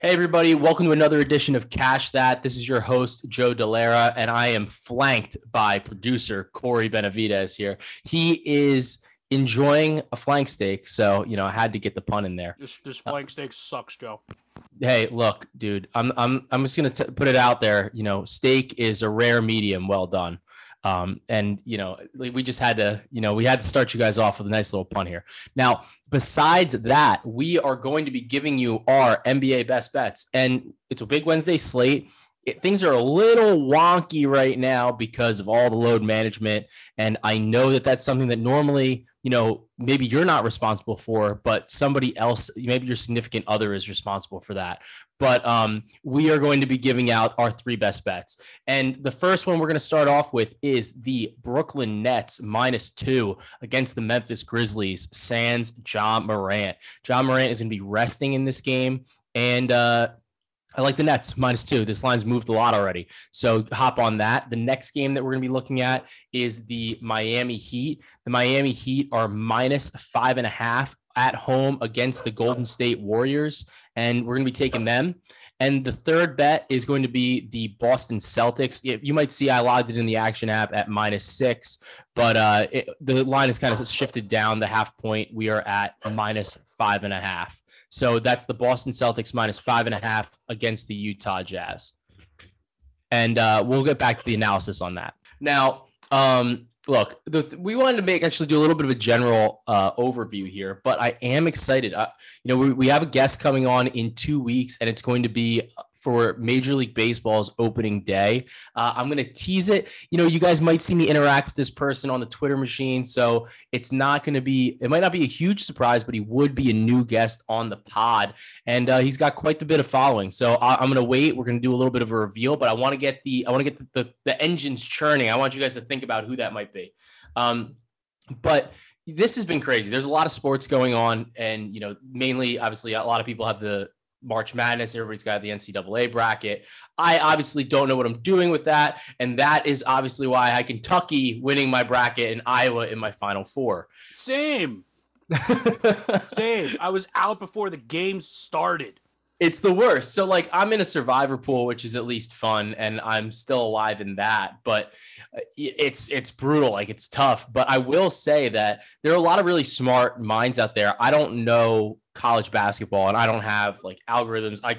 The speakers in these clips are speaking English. Hey, everybody. Welcome to another edition of Cash That. This is your host, Joe Dallara, and I am flanked by producer Corey Benavidez here. He is enjoying a flank steak, so, you know, I had to get the pun in there. This flank steak sucks, Joe. Hey, look, dude, I'm just going to put it out there. You know, steak is a rare medium. Well done. And, you know, we just had to, you know, we had to start you guys off with a nice little pun here. Now, besides that, we are going to be giving you our NBA best bets, and it's a big Wednesday slate. Things are a little wonky right now because of all the load management. And I know that that's something that normally, you know, maybe you're not responsible for, but somebody else, maybe your significant other is responsible for that. But we are going to be giving out our three best bets. And the first one we're going to start off with is the Brooklyn Nets -2 against the Memphis Grizzlies, sans John Morant. John Morant is going to be resting in this game. And, I like the Nets -2. This line's moved a lot already, so hop on that. The next game that we're going to be looking at is the Miami Heat. The Miami Heat are -5.5 at home against the Golden State Warriors, and we're going to be taking them. And the third bet is going to be the Boston Celtics. You might see I logged it in the Action app at -6, but the line is kind of shifted down the half point. We are at -5.5. So that's the Boston Celtics -5.5 against the Utah Jazz. And we'll get back to the analysis on that. Now, look, we wanted to do a little bit of a general overview here, but I am excited. You know, we have a guest coming on in 2 weeks, and it's going to be for Major League Baseball's opening day. I'm going to tease it. You know, you guys might see me interact with this person on the Twitter machine. So it might not be a huge surprise, but he would be a new guest on the pod. And he's got quite the bit of following. So I'm going to wait. We're going to do a little bit of a reveal, but I want to get the engines churning. I want you guys to think about who that might be. But this has been crazy. There's a lot of sports going on, and, you know, mainly, obviously, a lot of people have the March Madness. Everybody's got the NCAA bracket. I obviously don't know what I'm doing with that, and that is obviously why I had Kentucky winning my bracket and Iowa in my Final Four. Same. I was out before the game started. It's the worst. So, like, I'm in a survivor pool, which is at least fun, and I'm still alive in that, but it's brutal. Like, it's tough. But I will say that there are a lot of really smart minds out there. I don't know college basketball, and I don't have, like, algorithms. I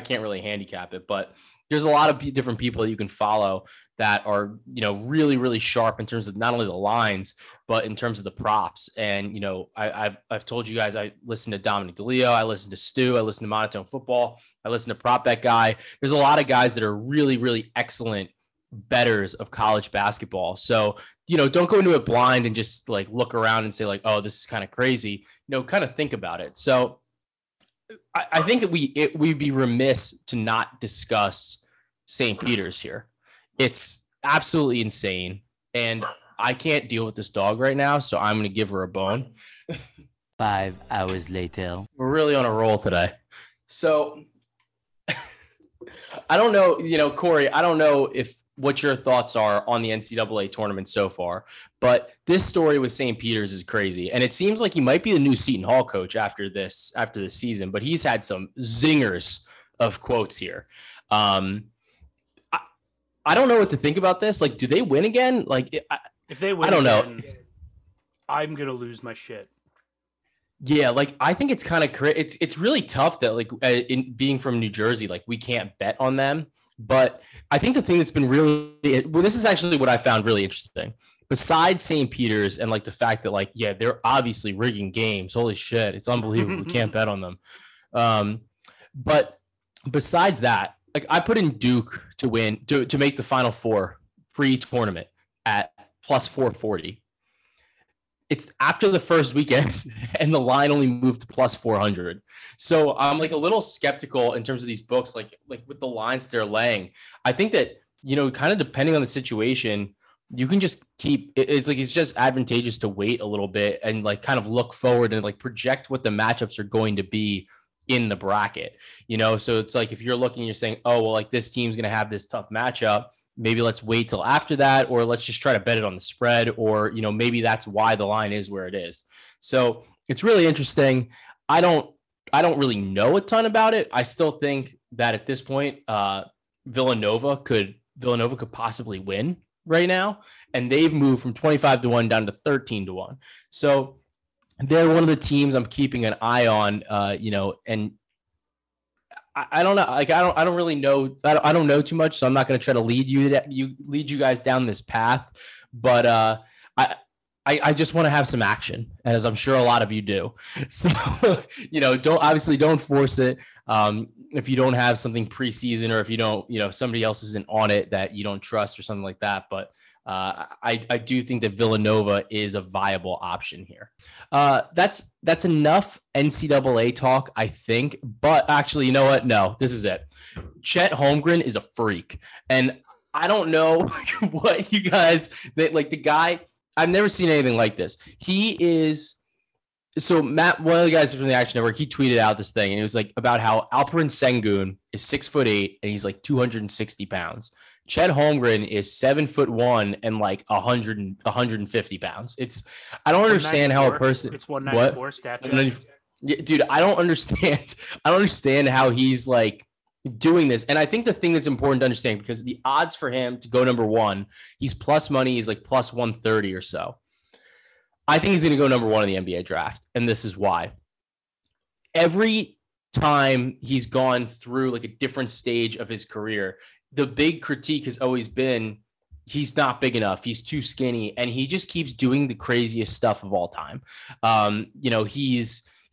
can't really handicap it, but there's a lot of different people that you can follow that are, you know, really, really sharp in terms of not only the lines, but in terms of the props. And, you know, I've told you guys, I listen to Dominic DeLeo, I listen to Stu, I listen to Monotone Football, I listen to Prop Bet Guy. There's a lot of guys that are really, really excellent bettors of college basketball. So, you know, don't go into it blind and just, like, look around and say, like, oh, this is kind of crazy. You know, kind of think about it. So I think that we'd be remiss to not discuss St. Peter's here. It's absolutely insane, and I can't deal with this dog right now, so I'm going to give her a bone. 5 hours later. We're really on a roll today. So I don't know, you know, Corey, I don't know if what your thoughts are on the NCAA tournament so far, but this story with St. Peter's is crazy. And it seems like he might be the new Seton Hall coach after this season, but he's had some zingers of quotes here. I don't know what to think about this. Like, do they win again? Like, if they win, I don't know. I'm going to lose my shit. Yeah, like, I think it's kind of it's really tough that, like, in being from New Jersey, like, we can't bet on them. But I think the thing that's been really, well, this is actually what I found really interesting. Besides St. Peter's and, like, the fact that, like, yeah, they're obviously rigging games. Holy shit, it's unbelievable. We can't bet on them. But besides that, like, I put in Duke to win to make the Final Four pre-tournament at +440. It's after the first weekend, and the line only moved to +400. So I'm, like, a little skeptical in terms of these books, like with the lines that they're laying. I think that, you know, kind of depending on the situation, you can just it's just advantageous to wait a little bit and, like, kind of look forward and, like, project what the matchups are going to be in the bracket, you know? So it's like, if you're looking, you're saying, oh, well, like, this team's going to have this tough matchup. Maybe let's wait till after that, or let's just try to bet it on the spread, or, you know, maybe that's why the line is where it is. So it's really interesting. I don't, I don't really know a ton about it. I still think that at this point, Villanova could possibly win right now, and they've moved from 25-1 down to 13-1. So they're one of the teams I'm keeping an eye on. And I don't know. Like I don't really know. I don't know too much, so I'm not going to try to lead you guys down this path. But I just want to have some action, as I'm sure a lot of you do. So, don't force it. If you don't have something preseason, or if you don't, somebody else isn't on it that you don't trust or something like that. But I do think that Villanova is a viable option here. That's enough NCAA talk, I think. But actually, you know what? No, this is it. Chet Holmgren is a freak. And I don't know what you guys the guy. I've never seen anything like this. Matt, one of the guys from the Action Network, he tweeted out this thing, and it was about how Alperen Sengun is 6'8" and he's 260 pounds. Chet Holmgren is 7'1" and 150 pounds. I don't understand how a person. It's 194 statue. Dude, I don't understand. I don't understand how he's doing this. And I think the thing that's important to understand, because the odds for him to go number one, he's plus money, he's plus 130 or so. I think he's going to go number one in the NBA draft. And this is why. Every time he's gone through a different stage of his career, the big critique has always been, he's not big enough, he's too skinny. And he just keeps doing the craziest stuff of all time.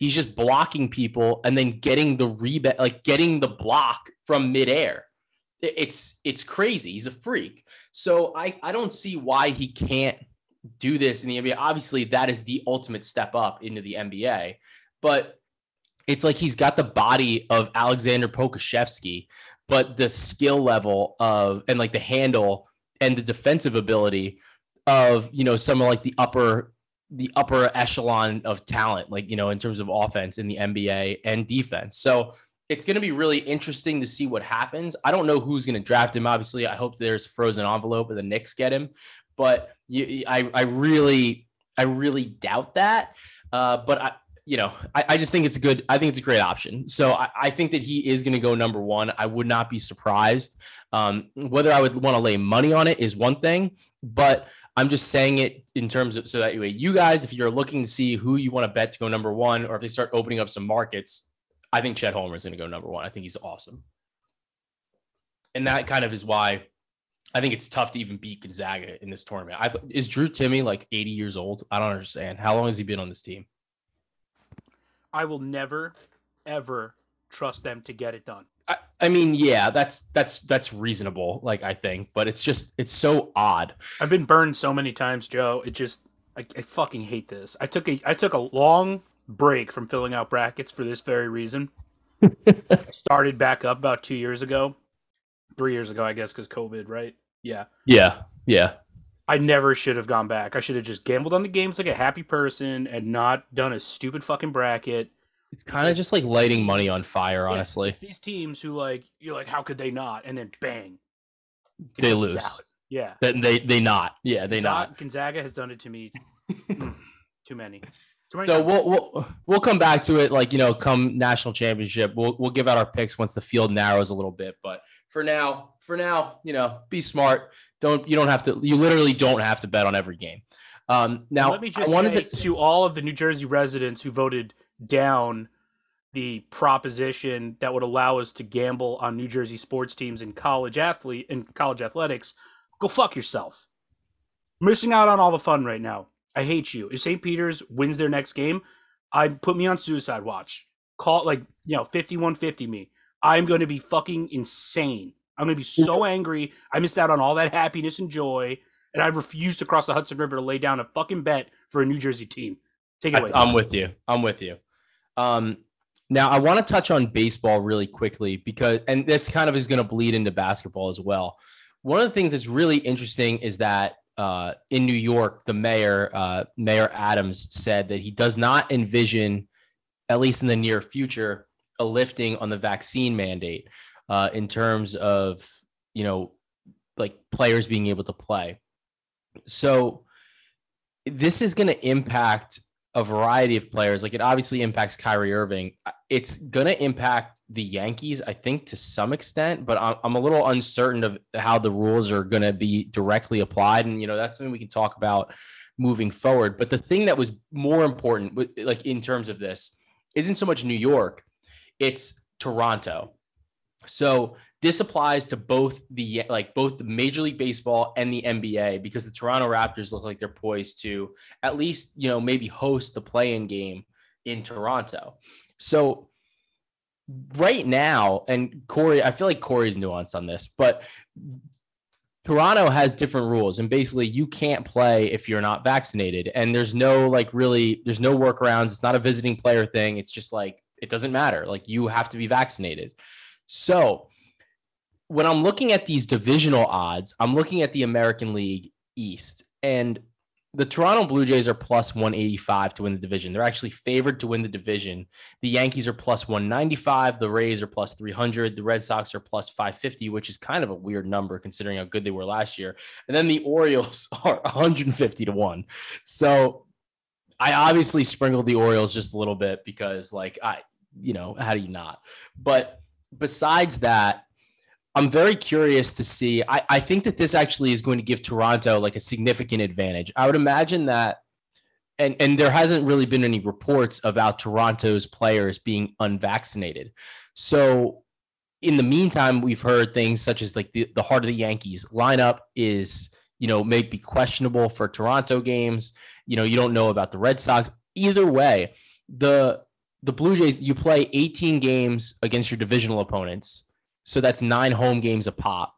He's just blocking people and then getting the rebound, getting the block from midair. It's crazy. He's a freak. So I don't see why he can't do this in the NBA. Obviously, that is the ultimate step up into the NBA. But it's he's got the body of Alexander Pokuševski, but the skill level of and the handle and the defensive ability of someone the upper echelon of talent, in terms of offense in the NBA and defense. So it's going to be really interesting to see what happens. I don't know who's going to draft him. Obviously, I hope there's a frozen envelope and the Knicks get him, but I really doubt that. But I just think I think it's a great option. So I think that he is going to go number one. I would not be surprised. Whether I would want to lay money on it is one thing, but I'm just saying it in terms of so that way you guys, if you're looking to see who you want to bet to go number one, or if they start opening up some markets, I think Chet Holmgren is going to go number one. I think he's awesome. And that kind of is why I think it's tough to even beat Gonzaga in this tournament. Is Drew Timme 80 years old? I don't understand. How long has he been on this team? I will never, ever trust them to get it done. I mean, yeah, that's reasonable. I think, but it's so odd. I've been burned so many times, Joe. It just, I fucking hate this. I took a long break from filling out brackets for this very reason. I started back up about 3 years ago, I guess, because COVID, right? Yeah. I never should have gone back. I should have just gambled on the games like a happy person and not done a stupid fucking bracket. It's kind of just lighting money on fire, honestly. It's these teams who you're how could they not? And then bang, they lose. Out. Yeah, then they not. Yeah, they Gonzaga, not. Gonzaga has done it to me. Too many. So we'll come back to it. Come national championship, we'll give out our picks once the field narrows a little bit. But for now, be smart. You literally don't have to bet on every game. Now, let me just say to all of the New Jersey residents who voted down the proposition that would allow us to gamble on New Jersey sports teams and college athletics, go fuck yourself. Missing out on all the fun right now. I hate you. If St. Peter's wins their next game, put me on suicide watch. Call 5150 me. I'm going to be fucking insane. I'm going to be so angry. I missed out on all that happiness and joy, and I refuse to cross the Hudson River to lay down a fucking bet for a New Jersey team. Take it away. I'm with you. Now I want to touch on baseball really quickly because this kind of is going to bleed into basketball as well. One of the things that's really interesting is that in New York, the mayor, Mayor Adams, said that he does not envision, at least in the near future, a lifting on the vaccine mandate in terms of, players being able to play. So this is going to impact a variety of players. Like, it obviously impacts Kyrie Irving. It's going to impact the Yankees, I think, to some extent, but I'm a little uncertain of how the rules are going to be directly applied. And, you know, that's something we can talk about moving forward. But the thing that was more important, like in terms of this, isn't so much New York, it's Toronto. So this applies to both Major League Baseball and the NBA, because the Toronto Raptors look like they're poised to at least, you know, maybe host the play-in game in Toronto. So right now, and Corey, I feel like Corey's nuanced on this, but Toronto has different rules, and basically you can't play if you're not vaccinated, and there's no workarounds. It's not a visiting player thing. It's just like, it doesn't matter. Like, you have to be vaccinated. So when I'm looking at these divisional odds, I'm looking at the American League East, and the Toronto Blue Jays are plus 185 to win the division. They're actually favored to win the division. The Yankees are plus 195. The Rays are plus 300. The Red Sox are plus 550, which is kind of a weird number considering how good they were last year. And then the Orioles are 150-1. So I obviously sprinkled the Orioles just a little bit because, like, how do you not? But besides that, I'm very curious to see. I think that this actually is going to give Toronto like a significant advantage. I would imagine that, and there hasn't really been any reports about Toronto's players being unvaccinated. So in the meantime, we've heard things such as like the heart of the Yankees lineup is, you know, may be questionable for Toronto games. You know, you don't know about the Red Sox. Either way, the Blue Jays, you play 18 games against your divisional opponents. So that's 9 home games a pop.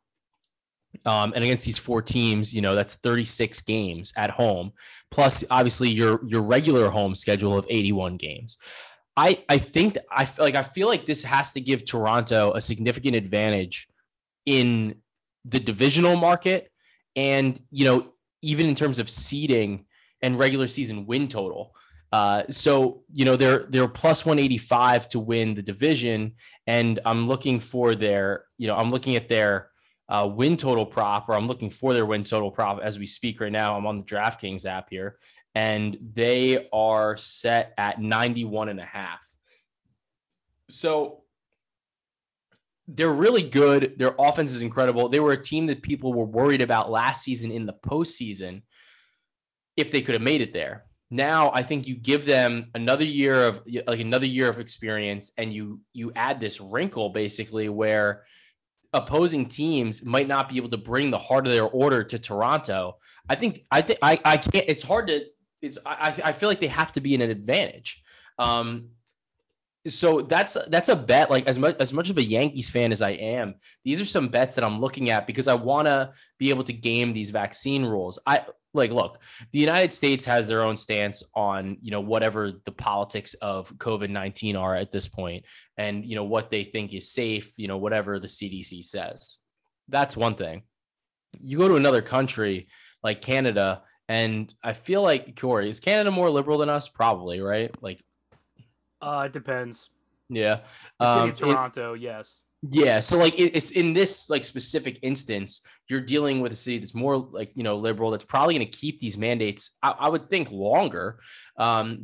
And against these 4 teams, you know, that's 36 games at home, plus obviously your regular home schedule of 81 games. I feel like this has to give Toronto a significant advantage in the divisional market, and, you know, even in terms of seeding and regular season win total. So, you know, they're plus 185 to win the division, and I'm looking for their win total prop as we speak right now. I'm on the DraftKings app here, and they are set at 91.5. So they're really good. Their offense is incredible. They were a team that people were worried about last season in the postseason if they could have made it there. Now, I think you give them another year of experience, and you add this wrinkle basically where opposing teams might not be able to bring the heart of their order to Toronto. I feel like they have to be in an advantage. So that's a bet. Like, as much of a Yankees fan as I am, these are some bets that I'm looking at because I want to be able to game these vaccine rules. Look, the United States has their own stance on, you know, whatever the politics of COVID-19 are at this point, and, you know, what they think is safe, you know, whatever the CDC says. That's one thing. You go to another country like Canada, and I feel like, Corey, is Canada more liberal than us? Probably, right? Like, it depends. Yeah. The city of Toronto, yes. Yeah. So like, it's in this like specific instance, you're dealing with a city that's more like, you know, liberal, that's probably going to keep these mandates, I would think, longer,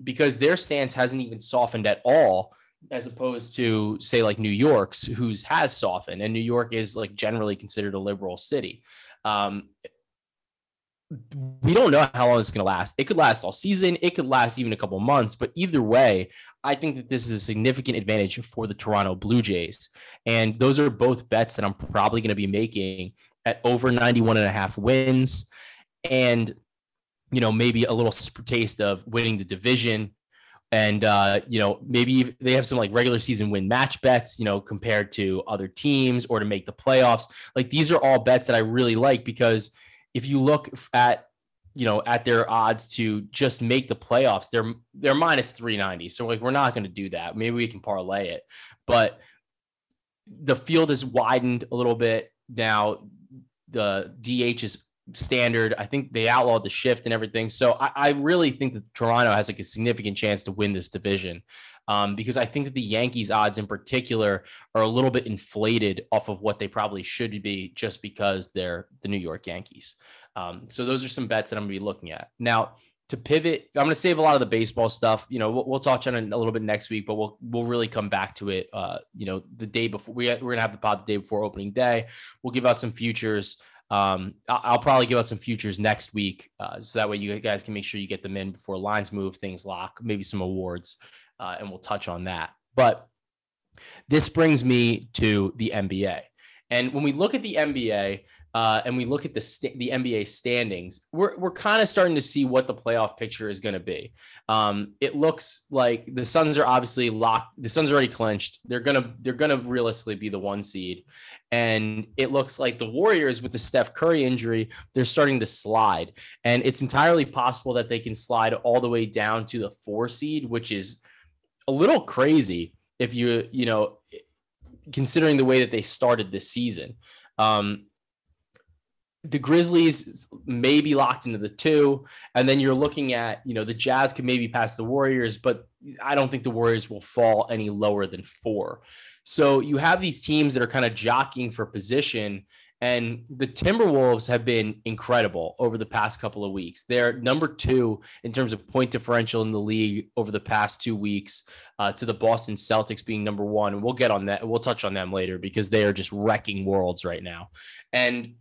because their stance hasn't even softened at all, as opposed to, say, like New York's, whose has softened. And New York is like generally considered a liberal city. We don't know how long it's going to last. It could last all season. It could last even a couple months. But either way, I think that this is a significant advantage for the Toronto Blue Jays. And those are both bets that I'm probably going to be making at over 91.5 wins. And, you know, maybe a little taste of winning the division. And, you know, maybe they have some like regular season win match bets, you know, compared to other teams or to make the playoffs. Like, these are all bets that I really like, because if you look at, you know, at their odds to just make the playoffs, they're minus 390. So like, we're not going to do that. Maybe we can parlay it, but the field is widened a little bit. Now the DH is standard. I think they outlawed the shift and everything. So I really think that Toronto has like a significant chance to win this division, because I think that the Yankees odds in particular are a little bit inflated off of what they probably should be, just because they're the New York Yankees. So those are some bets that I'm going to be looking at. Now, to pivot, I'm going to save a lot of the baseball stuff. You know, we'll touch on it a little bit next week, but we'll really come back to it. You know, the day before we're going to have the pod the day before opening day. We'll give out some futures. I'll probably give out some futures next week. So that way you guys can make sure you get them in before lines move, things lock, maybe some awards, and we'll touch on that. But this brings me to the NBA. And when we look at the NBA and we look at the NBA standings, we're kind of starting to see what the playoff picture is going to be. It looks like the Suns are obviously locked. The Suns are already clinched. They're gonna realistically be the 1 seed. And it looks like the Warriors, with the Steph Curry injury, they're starting to slide. And it's entirely possible that they can slide all the way down to the 4 seed, which is a little crazy if you know, considering the way that they started this season. The Grizzlies may be locked into the 2, and then you're looking at, you know, the Jazz could maybe pass the Warriors, but I don't think the Warriors will fall any lower than 4. So you have these teams that are kind of jockeying for position, and the Timberwolves have been incredible over the past couple of weeks. They're number 2 in terms of point differential in the league over the past 2 weeks, to the Boston Celtics being number 1. And we'll get on that. We'll touch on them later because they are just wrecking worlds right now. And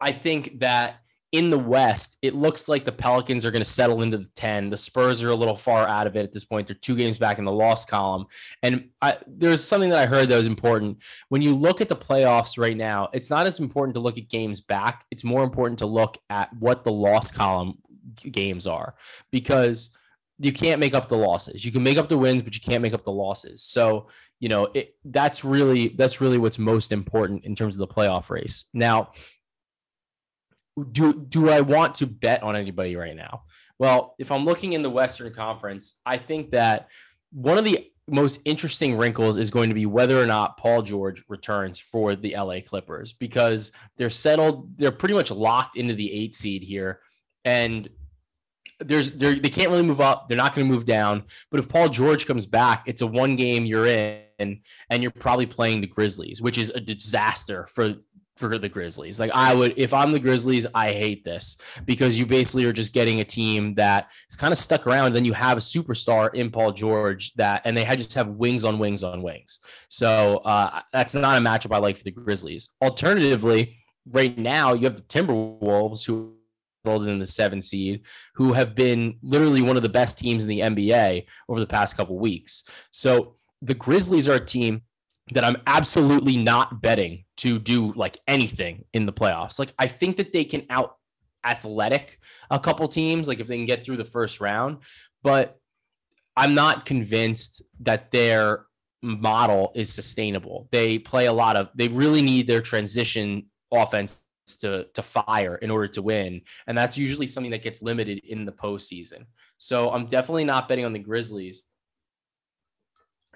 I think that in the West, it looks like the Pelicans are going to settle into the 10. The Spurs are a little far out of it at this point. They're 2 games back in the loss column. And there's something that I heard that was important. When you look at the playoffs right now, it's not as important to look at games back. It's more important to look at what the loss column games are, because you can't make up the losses. You can make up the wins, but you can't make up the losses. So, you know, that's really what's most important in terms of the playoff race. Now, do I want to bet on anybody right now? Well, if I'm looking in the Western Conference, I think that one of the most interesting wrinkles is going to be whether or not Paul George returns for the LA Clippers, because they're settled. They're pretty much locked into the 8 seed here, and they can't really move up. They're not going to move down. But if Paul George comes back, it's a 1 game you're in, and you're probably playing the Grizzlies, which is a disaster for the Grizzlies. Like, I would, if I'm the Grizzlies, I hate this, because you basically are just getting a team that is kind of stuck around. Then you have a superstar in Paul George and they just have wings on wings on wings. So that's not a matchup I like for the Grizzlies. Alternatively, right now you have the Timberwolves, who rolled in the 7 seed, who have been literally one of the best teams in the NBA over the past couple of weeks. So the Grizzlies are a team that I'm absolutely not betting to do like anything in the playoffs. Like, I think that they can out athletic a couple teams, like if they can get through the first round, but I'm not convinced that their model is sustainable. They play a lot of, they really need their transition offense to fire in order to win. And that's usually something that gets limited in the postseason. So I'm definitely not betting on the Grizzlies.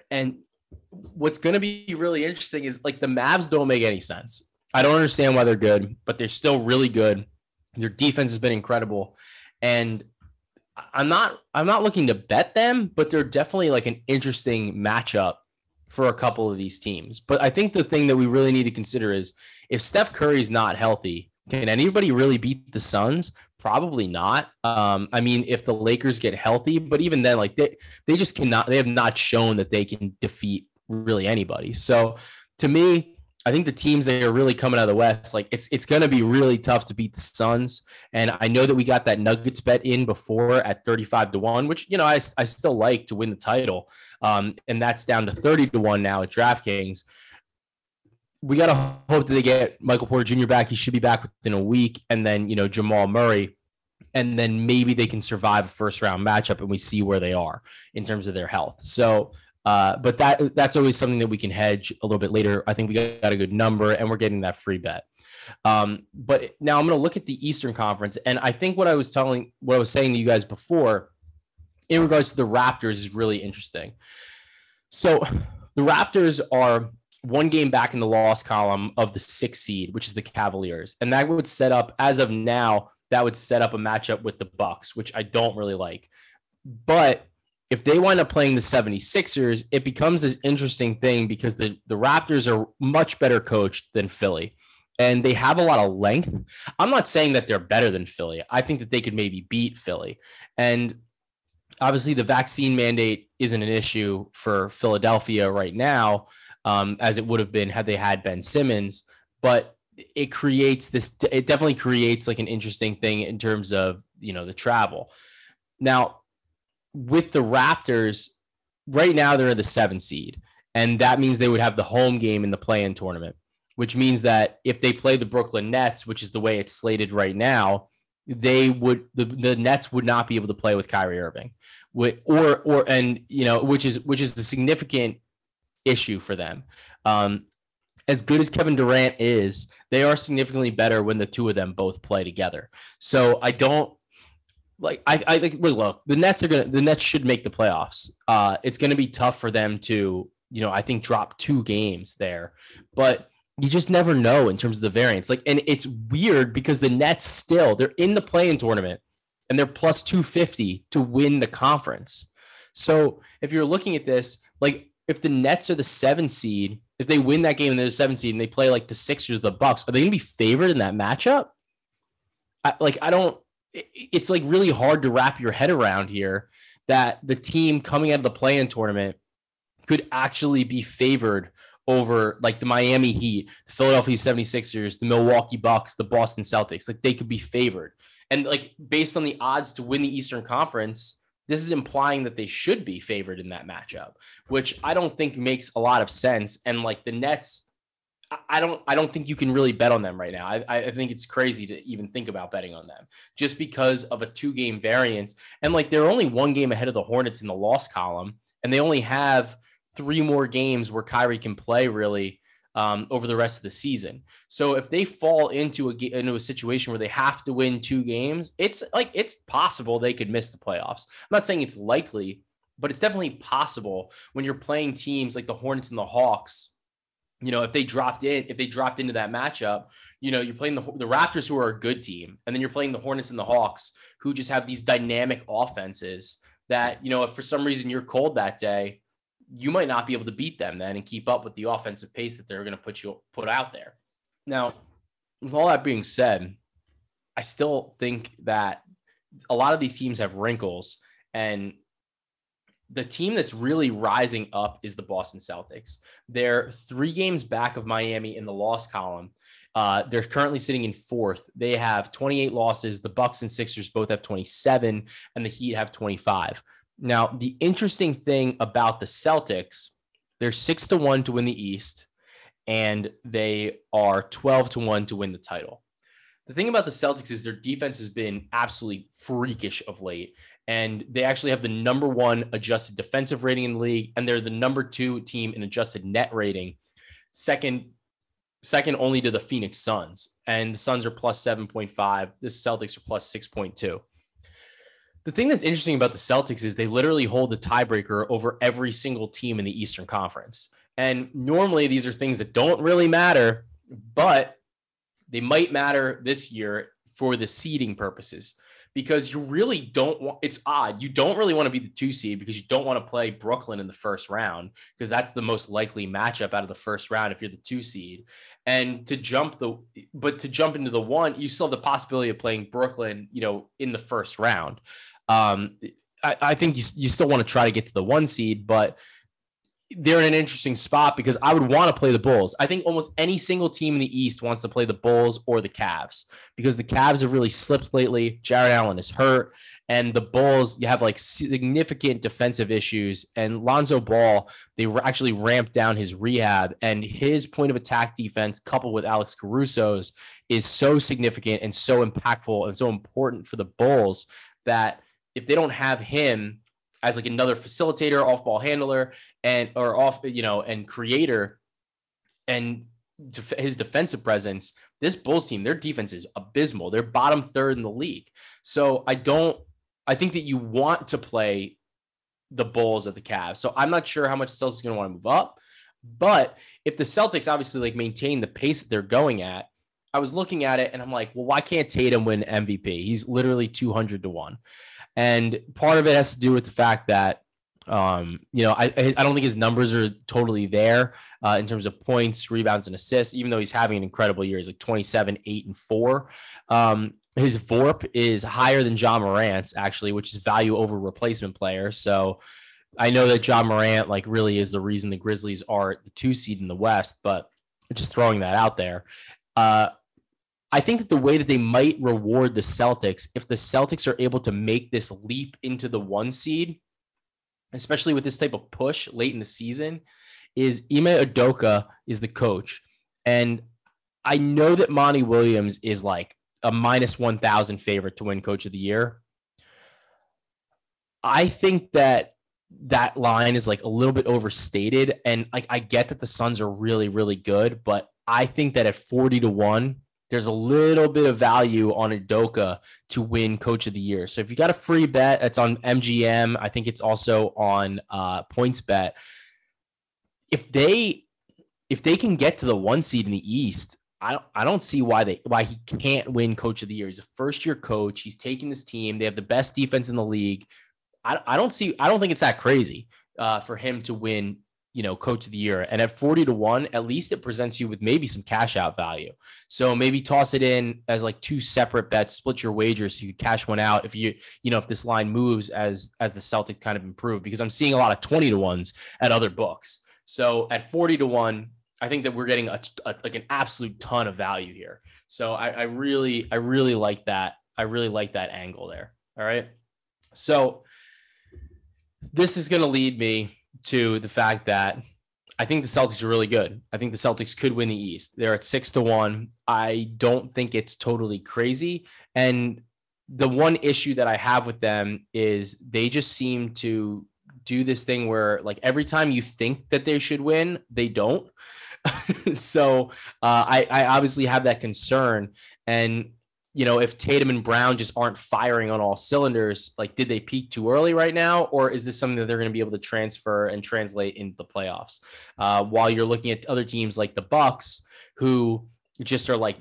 And what's going to be really interesting is, like, the Mavs don't make any sense. I don't understand why they're good, but they're still really good. Their defense has been incredible. And I'm not looking to bet them, but they're definitely like an interesting matchup for a couple of these teams. But I think the thing that we really need to consider is, if Steph Curry's not healthy, can anybody really beat the Suns? Probably not. I mean, if the Lakers get healthy, but even then, like, they just cannot, they have not shown that they can defeat really anybody. So to me, I think the teams that are really coming out of the West, like, it's going to be really tough to beat the Suns. And I know that we got that Nuggets bet in before at 35-1, which, you know, I still like to win the title. And that's down to 30-1 now at DraftKings. We got to hope that they get Michael Porter Jr. back. He should be back within a week. And then, you know, Jamal Murray. And then maybe they can survive a first-round matchup, and we see where they are in terms of their health. So, but that's always something that we can hedge a little bit later. I think we got a good number, and we're getting that free bet. But now I'm going to look at the Eastern Conference. And I think what I was saying to you guys before in regards to the Raptors is really interesting. So the Raptors are 1 game back in the loss column of the 6 seed, which is the Cavaliers. And that would set up, as of now, that would set up a matchup with the Bucks, which I don't really like. But if they wind up playing the 76ers, it becomes this interesting thing, because the Raptors are much better coached than Philly. and they have a lot of length. I'm not saying that they're better than Philly. I think that they could maybe beat Philly. And obviously the vaccine mandate isn't an issue for Philadelphia right now, as it would have been had they had Ben Simmons, but it creates this, it definitely creates like an interesting thing in terms of, you know, the travel. Now with the Raptors right now, they're in the 7th seed, and that means they would have the home game in the play-in tournament, which means that if they play the Brooklyn Nets, which is the way it's slated right now, they would, the Nets would not be able to play with Kyrie Irving, and you know, which is a significant issue for them. As good as Kevin Durant is, they are significantly better when the two of them both play together. So I don't like, I like, look, the Nets should make the playoffs. It's going to be tough for them to, you know, I think drop 2 games there, but you just never know in terms of the variance. Like, and it's weird because the Nets still, they're in the play-in tournament and they're plus 250 to win the conference. So if you're looking at this, like if the Nets are the 7th seed, if they win that game and they're the 7th seed and they play like the Sixers or the Bucks, are they going to be favored in that matchup? It's like really hard to wrap your head around here that the team coming out of the play-in tournament could actually be favored over like the Miami Heat, the Philadelphia 76ers, the Milwaukee Bucks, the Boston Celtics. Like they could be favored. And like based on the odds to win the Eastern Conference, this is implying that they should be favored in that matchup, which I don't think makes a lot of sense. And like the Nets, I don't think you can really bet on them right now. I think it's crazy to even think about betting on them just because of a 2-game variance. And like they're only 1 game ahead of the Hornets in the loss column, and they only have 3 more games where Kyrie can play really over the rest of the season. So if they fall into a situation where they have to win 2 games, it's possible they could miss the playoffs. I'm not saying it's likely, but it's definitely possible when you're playing teams like the Hornets and the Hawks. You know, if they dropped into that matchup, you know, you're playing the Raptors, who are a good team, and then you're playing the Hornets and the Hawks, who just have these dynamic offenses that, you know, if for some reason you're cold that day, you might not be able to beat them then and keep up with the offensive pace that they're going to put out there. Now, with all that being said, I still think that a lot of these teams have wrinkles, and the team that's really rising up is the Boston Celtics. They're 3 games back of Miami in the loss column. They're currently sitting in 4th. They have 28 losses. The Bucks and Sixers both have 27, and the Heat have 25. Now, the interesting thing about the Celtics, they're 6-1 to win the East, and they are 12-1 to win the title. The thing about the Celtics is their defense has been absolutely freakish of late, and they actually have the #1 adjusted defensive rating in the league, and they're the #2 team in adjusted net rating, second only to the Phoenix Suns, and the Suns are plus 7.5. The Celtics are plus 6.2. The thing that's interesting about the Celtics is they literally hold the tiebreaker over every single team in the Eastern Conference. And normally these are things that don't really matter, but they might matter this year for the seeding purposes, because you really don't want, it's odd. You don't really want to be the 2 seed because you don't want to play Brooklyn in the first round, because that's the most likely matchup out of the first round if you're the 2 seed. And to jump into the 1, you still have the possibility of playing Brooklyn, you know, in the first round. I think you still want to try to get to the 1 seed, but they're in an interesting spot because I would want to play the Bulls. I think almost any single team in the East wants to play the Bulls or the Cavs, because the Cavs have really slipped lately. Jared Allen is hurt, and the Bulls, you have like significant defensive issues, and Lonzo Ball, they actually ramped down his rehab, and his point of attack defense coupled with Alex Caruso's is so significant and so impactful and so important for the Bulls that if they don't have him as like another facilitator, off-ball handler, and creator, and his defensive presence, this Bulls team, their defense is abysmal. They're bottom 3rd in the league. So I think that you want to play the Bulls or the Cavs. So I'm not sure how much the Celtics are going to want to move up, but if the Celtics obviously like maintain the pace that they're going at, I was looking at it and I'm like, well, why can't Tatum win MVP? He's literally 200 to 1. And part of it has to do with the fact that I don't think his numbers are totally there in terms of points, rebounds, and assists, even though he's having an incredible year. He's like 27, 8, and 4. His VORP is higher than John Morant's, actually, which is value over replacement player. So I know that John Morant like really is the reason the Grizzlies are the 2 seed in the West, but just throwing that out there. I think that the way that they might reward the Celtics, if the Celtics are able to make this leap into the 1 seed, especially with this type of push late in the season, is Ime Udoka is the coach. And I know that Monty Williams is like a minus 1,000 favorite to win Coach of the Year. I think that line is like a little bit overstated. And like, I get that the Suns are really, really good, but I think that at 40-1, there's a little bit of value on Udoka to win Coach of the Year. So if you got a free bet, that's on MGM. I think it's also on PointsBet. If they can get to the 1 seed in the East, I don't see why he can't win Coach of the Year. He's a first year coach. He's taking this team. They have the best defense in the league. I don't think it's that crazy for him to win, Coach of the Year. And at 40-1, at least it presents you with maybe some cash out value. So maybe toss it in as like two separate bets, split your wagers so you can cash one out if if this line moves as the Celtic kind of improve, because I'm seeing a lot of 20-1s at other books. So at 40-1, I think that we're getting like an absolute ton of value here. So I really like that. I really like that angle there. All right. So this is going to lead me to the fact that I think the Celtics are really good. I think the Celtics could win the East. They're at 6-1. I don't think it's totally crazy. And the one issue that I have with them is they just seem to do this thing where like every time you think that they should win, they don't. So I obviously have that concern. And if Tatum and Brown just aren't firing on all cylinders, like did they peak too early right now? Or is this something that they're going to be able to transfer and translate into the playoffs? While you're looking at other teams like the Bucks, who just are like,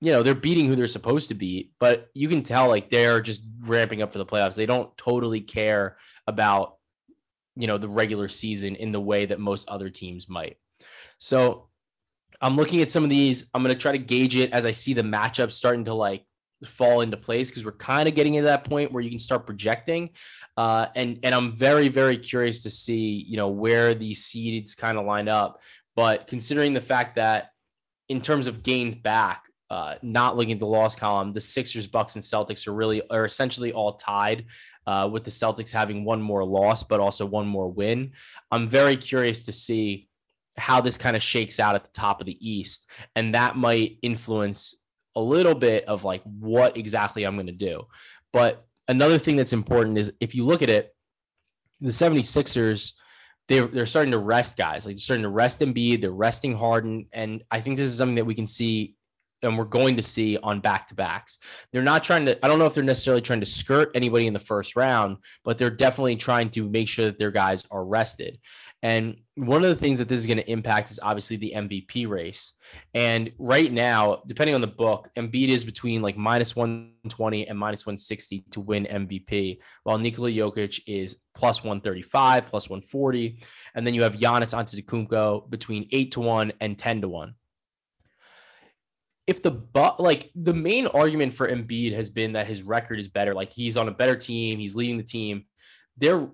they're beating who they're supposed to beat, but you can tell like they're just ramping up for the playoffs. They don't totally care about, the regular season in the way that most other teams might. So I'm looking at some of these. I'm going to try to gauge it as I see the matchups starting to like fall into place, because we're kind of getting into that point where you can start projecting. And I'm very, very curious to see, where these seeds kind of line up. But considering the fact that in terms of gains back, not looking at the loss column, the Sixers, Bucks, and Celtics are essentially all tied, with the Celtics having one more loss, but also one more win. I'm very curious to see how this kind of shakes out at the top of the East. And that might influence a little bit of like what exactly I'm going to do. But another thing that's important is if you look at it, the 76ers, they're starting to rest guys. Like they're starting to rest Embiid, they're resting Harden. And I think this is something that we can see and we're going to see on back-to-backs. They're not trying to, I don't know if they're necessarily trying to skirt anybody in the first round, but they're definitely trying to make sure that their guys are rested. And one of the things that this is going to impact is obviously the MVP race. And right now, depending on the book, Embiid is between like minus 120 and minus 160 to win MVP, while Nikola Jokic is plus 135, plus 140. And then you have Giannis Antetokounmpo between 8-1 and 10-1. If the main argument for Embiid has been that his record is better, like he's on a better team, he's leading the team. They're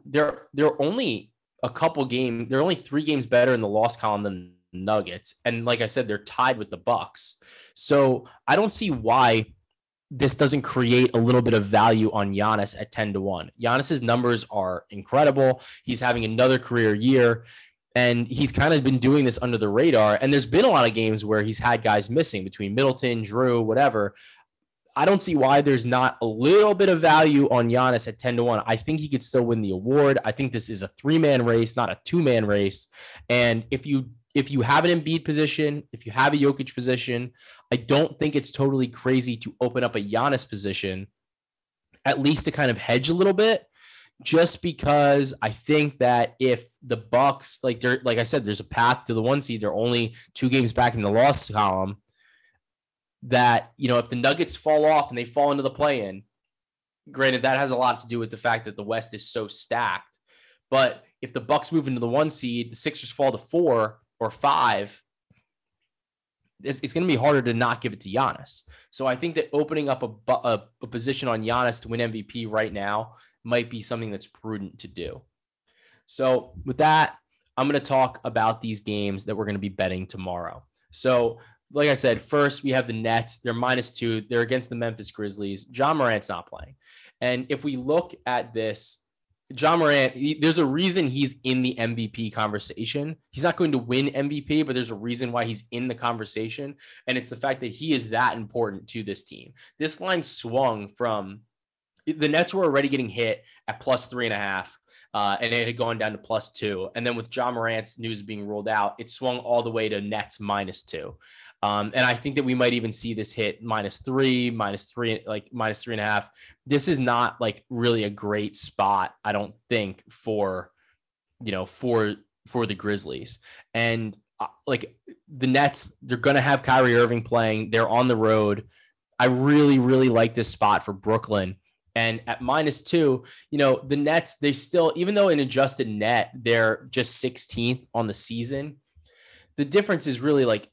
only 3 games better in the loss column than the Nuggets, and like I said, they're tied with the Bucks. So I don't see why this doesn't create a little bit of value on Giannis at 10-1. Giannis's numbers are incredible. He's having another career year. And he's kind of been doing this under the radar. And there's been a lot of games where he's had guys missing between Middleton, Drew, whatever. I don't see why there's not a little bit of value on Giannis at 10-1. I think he could still win the award. I think this is a 3-man race, not a 2-man race. And if you have an Embiid position, if you have a Jokic position, I don't think it's totally crazy to open up a Giannis position, at least to kind of hedge a little bit. Just because I think that if the Bucks, like I said, there's a path to the 1 seed. They're only 2 games back in the loss column. That if the Nuggets fall off and they fall into the play-in, granted that has a lot to do with the fact that the West is so stacked. But if the Bucks move into the 1 seed, the Sixers fall to 4 or 5, it's going to be harder to not give it to Giannis. So I think that opening up a position on Giannis to win MVP right now might be something that's prudent to do. So with that, I'm going to talk about these games that we're going to be betting tomorrow. So like I said, first we have the Nets. They're -2. They're against the Memphis Grizzlies. John Morant's not playing. And if we look at this, John Morant, there's a reason he's in the MVP conversation. He's not going to win MVP, but there's a reason why he's in the conversation. And it's the fact that he is that important to this team. This line swung from the Nets were already getting hit at +3.5. And it had gone down to +2. And then with John Morant's news being ruled out, it swung all the way to Nets -2. And I think that we might even see this hit -3, like -3.5. This is not like really a great spot, I don't think, for the Grizzlies. And like the Nets, they're going to have Kyrie Irving playing. They're on the road. I really, really like this spot for Brooklyn. And at -2, you know, the Nets, they still, even though in adjusted net, they're just 16th on the season. The difference is really like,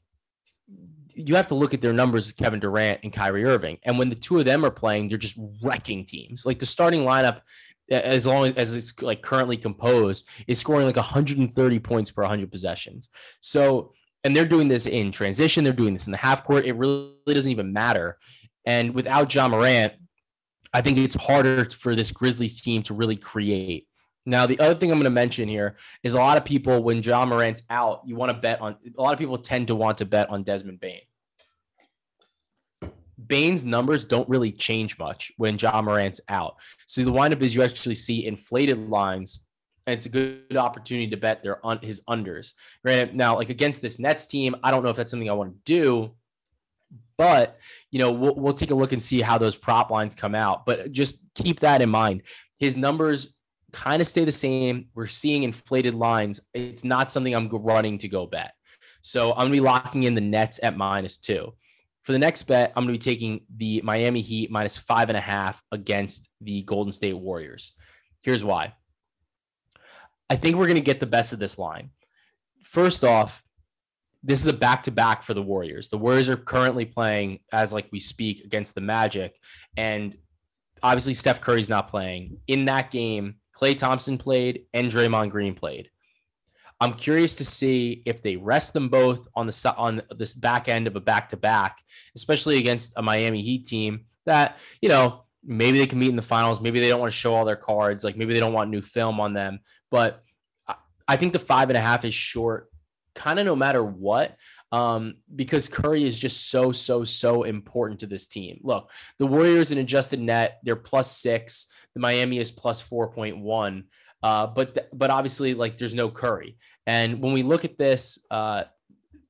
you have to look at their numbers with Kevin Durant and Kyrie Irving. And when the two of them are playing, they're just wrecking teams. Like the starting lineup, as long as it's like currently composed, is scoring like 130 points per 100 possessions. So, and they're doing this in transition. They're doing this in the half court. It really doesn't even matter. And without John Morant, I think it's harder for this Grizzlies team to really create. Now, the other thing I'm going to mention here is a lot of people, when John Morant's out, you want to bet on, a lot of people tend to want to bet on Desmond Bane. Bane's numbers don't really change much when John Morant's out. So the windup is you actually see inflated lines, and it's a good opportunity to bet their his unders. Right now, like against this Nets team, I don't know if that's something I want to do. But, you know, we'll take a look and see how those prop lines come out. But just keep that in mind. His numbers kind of stay the same. We're seeing inflated lines. It's not something I'm running to go bet. So I'm going to be locking in the Nets at -2. For the next bet, I'm going to be taking the Miami Heat -5.5 against the Golden State Warriors. Here's why. I think we're going to get the best of this line. First off, this is a back-to-back for the Warriors. The Warriors are currently playing, as like we speak, against the Magic. And obviously, Steph Curry's not playing. In that game, Klay Thompson played and Draymond Green played. I'm curious to see if they rest them both on this back end of a back-to-back, especially against a Miami Heat team that, you know, maybe they can meet in the finals. Maybe they don't want to show all their cards. Like maybe they don't want new film on them. But I think the 5.5 is short, kind of no matter what, because Curry is just so important to this team. Look, the Warriors in adjusted net, they're +6. The Miami is +4.1. But obviously, like, there's no Curry. And when we look at this,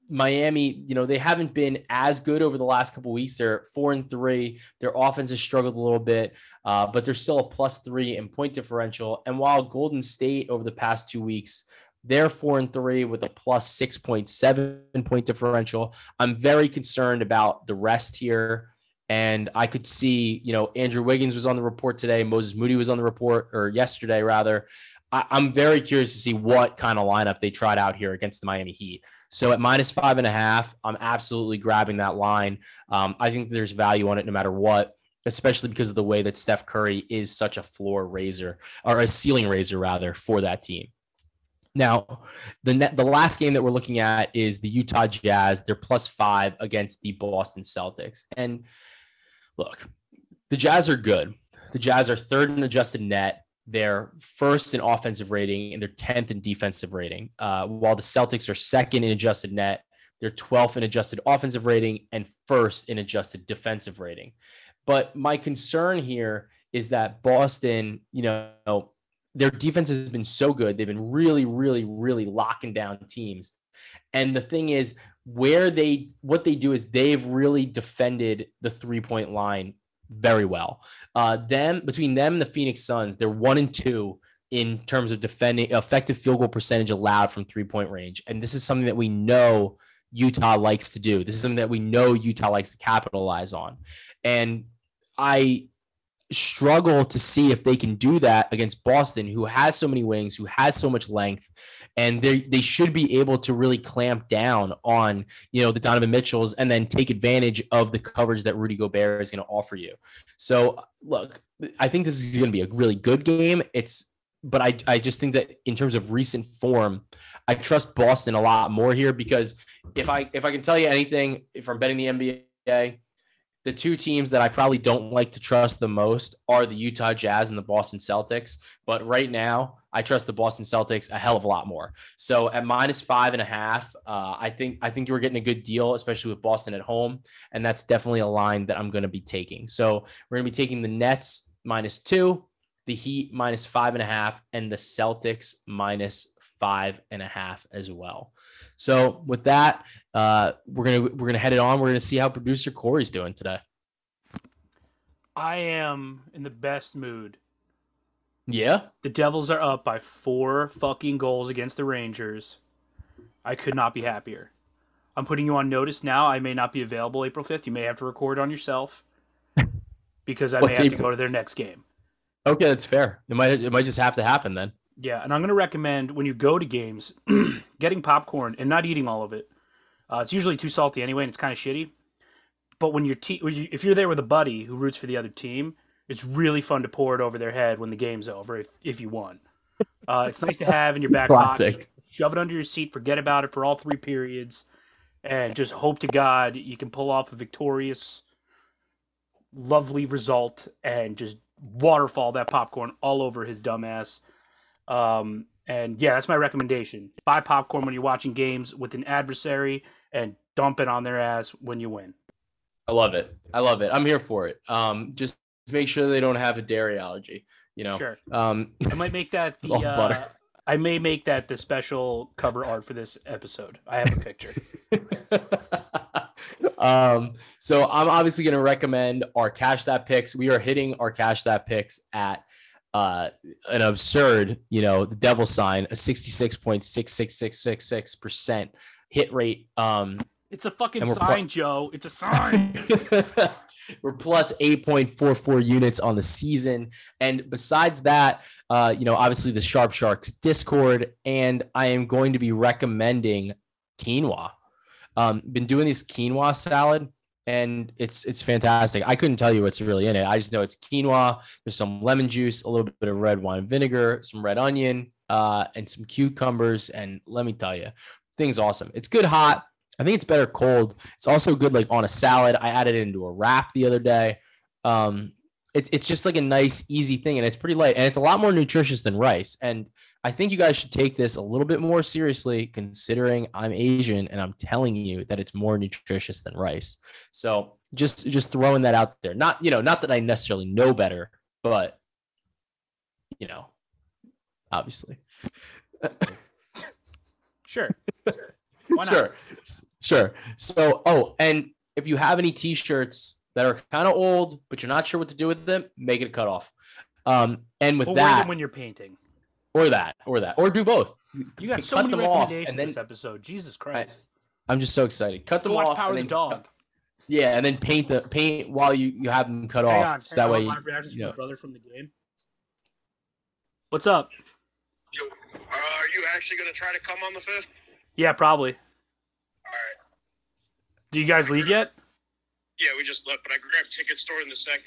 Miami, you know, they haven't been as good over the last couple of weeks. They're 4-3. Their offense has struggled a little bit, but they're still a +3 in point differential. And while Golden State over the past 2 weeks, they're 4-3 with a +6.7 point differential. I'm very concerned about the rest here. And I could see, you know, Andrew Wiggins was on the report today. Moses Moody was on the report, or yesterday rather. I'm very curious to see what kind of lineup they tried out here against the Miami Heat. So at -5.5, I'm absolutely grabbing that line. I think there's value on it no matter what, especially because of the way that Steph Curry is such a floor raiser, or a ceiling raiser rather, for that team. Now, the last game that we're looking at is the Utah Jazz. They're +5 against the Boston Celtics. And look, the Jazz are good. The Jazz are 3rd in adjusted net. They're 1st in offensive rating, and they're 10th in defensive rating, while the Celtics are 2nd in adjusted net. They're 12th in adjusted offensive rating and 1st in adjusted defensive rating. But my concern here is that Boston, you know, their defense has been so good. They've been really locking down teams. And the thing is, what they do is they've really defended the three-point line very well. Between them and the Phoenix Suns, they're 1-2 in terms of defending effective field goal percentage allowed from three-point range. And this is something that we know Utah likes to do. This is something that we know Utah likes to capitalize on. And I struggle to see if they can do that against Boston, who has so many wings, who has so much length, and they should be able to really clamp down on, you know, the Donovan Mitchells and then take advantage of the coverage that Rudy Gobert is going to offer you. So look, I think this is going to be a really good game. But I just think that in terms of recent form, I trust Boston a lot more here, because if I can tell you anything from betting the NBA, the two teams that I probably don't like to trust the most are the Utah Jazz and the Boston Celtics. But right now, I trust the Boston Celtics a hell of a lot more. So at -5.5, I think you were getting a good deal, especially with Boston at home. And that's definitely a line that I'm going to be taking. So we're going to be taking the Nets -2, the Heat -5.5, and the Celtics -5.5 as well. So with that, we're gonna head it on. We're gonna see how producer Corey's doing today. I am in the best mood. Yeah, the Devils are up by 4 fucking goals against the Rangers. I could not be happier. I'm putting you on notice now. I may not be available April 5th. You may have to record on yourself because I may have to go to their next game. Okay, that's fair. It might just have to happen then. Yeah, and I'm going to recommend when you go to games, getting popcorn and not eating all of it. It's usually too salty anyway, and it's kind of shitty. But when if you're there with a buddy who roots for the other team, it's really fun to pour it over their head when the game's over if you won. It's nice to have in your back pocket. Shove it under your seat, forget about it for all 3 periods, and just hope to God you can pull off a victorious, lovely result and just waterfall that popcorn all over his dumbass. And yeah, that's my recommendation. Buy popcorn when you're watching games with an adversary and dump it on their ass when you win. I love it. I'm here for it. Just make sure they don't have a dairy allergy, you know? Sure. I might make that the, I may make that the special cover art for this episode. I have a picture. So I'm obviously going to recommend our Cash That picks. We are hitting our Cash That picks at an absurd, you know, the devil sign, a 66.66666% hit rate. It's a fucking sign, Joe. It's a sign. We're plus 8.44 units on the season. And besides that, you know, obviously the Sharp Sharks Discord, and I am going to be recommending quinoa. Been doing this quinoa salad, and it's fantastic. I couldn't tell you what's really in it. I just know it's quinoa. There's some lemon juice, a little bit of red wine vinegar, some red onion, and some cucumbers. And let me tell you, thing's awesome. It's good hot. I think it's better cold. It's also good like on a salad. I added it into a wrap the other day. It's just like a nice, easy thing, and it's pretty light, and it's a lot more nutritious than rice. And I think you guys should take this a little bit more seriously, considering I'm Asian, and I'm telling you that it's more nutritious than rice. So just throwing that out there. Not that I necessarily know better, but you know, obviously. Sure. Why not? Sure. So, and if you have any t-shirts that are kind of old, but you're not sure what to do with them, make it a cutoff. And with that, wear them when you're painting, or that, or do both. You got so many recommendations this episode. Jesus Christ! I'm just so excited. Cut them off. Watch Power the Dog. Yeah, and then paint while you have them cut off. So that way, live reactions from my brother from the game. What's up? Yo, are you actually gonna try to come on the 5th? Yeah, probably. All right. Do you guys leave yet? Yeah, we just left, but I grabbed tickets during the second,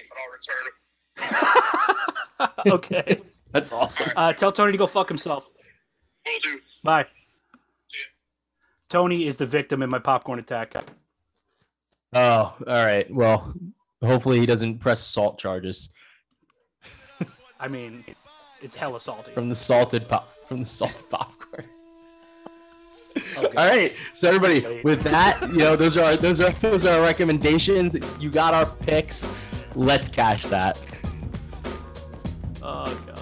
but I'll return them. Okay. That's awesome. Right. Tell Tony to go fuck himself. Will do. Bye. See ya. Tony is the victim in my popcorn attack. Oh, all right. Well, hopefully he doesn't press salt charges. I mean, it's hella salty. From the salted popcorn. Okay. All right, so everybody, with that, you know, those are our recommendations. You got our picks. Let's cash that. Oh God.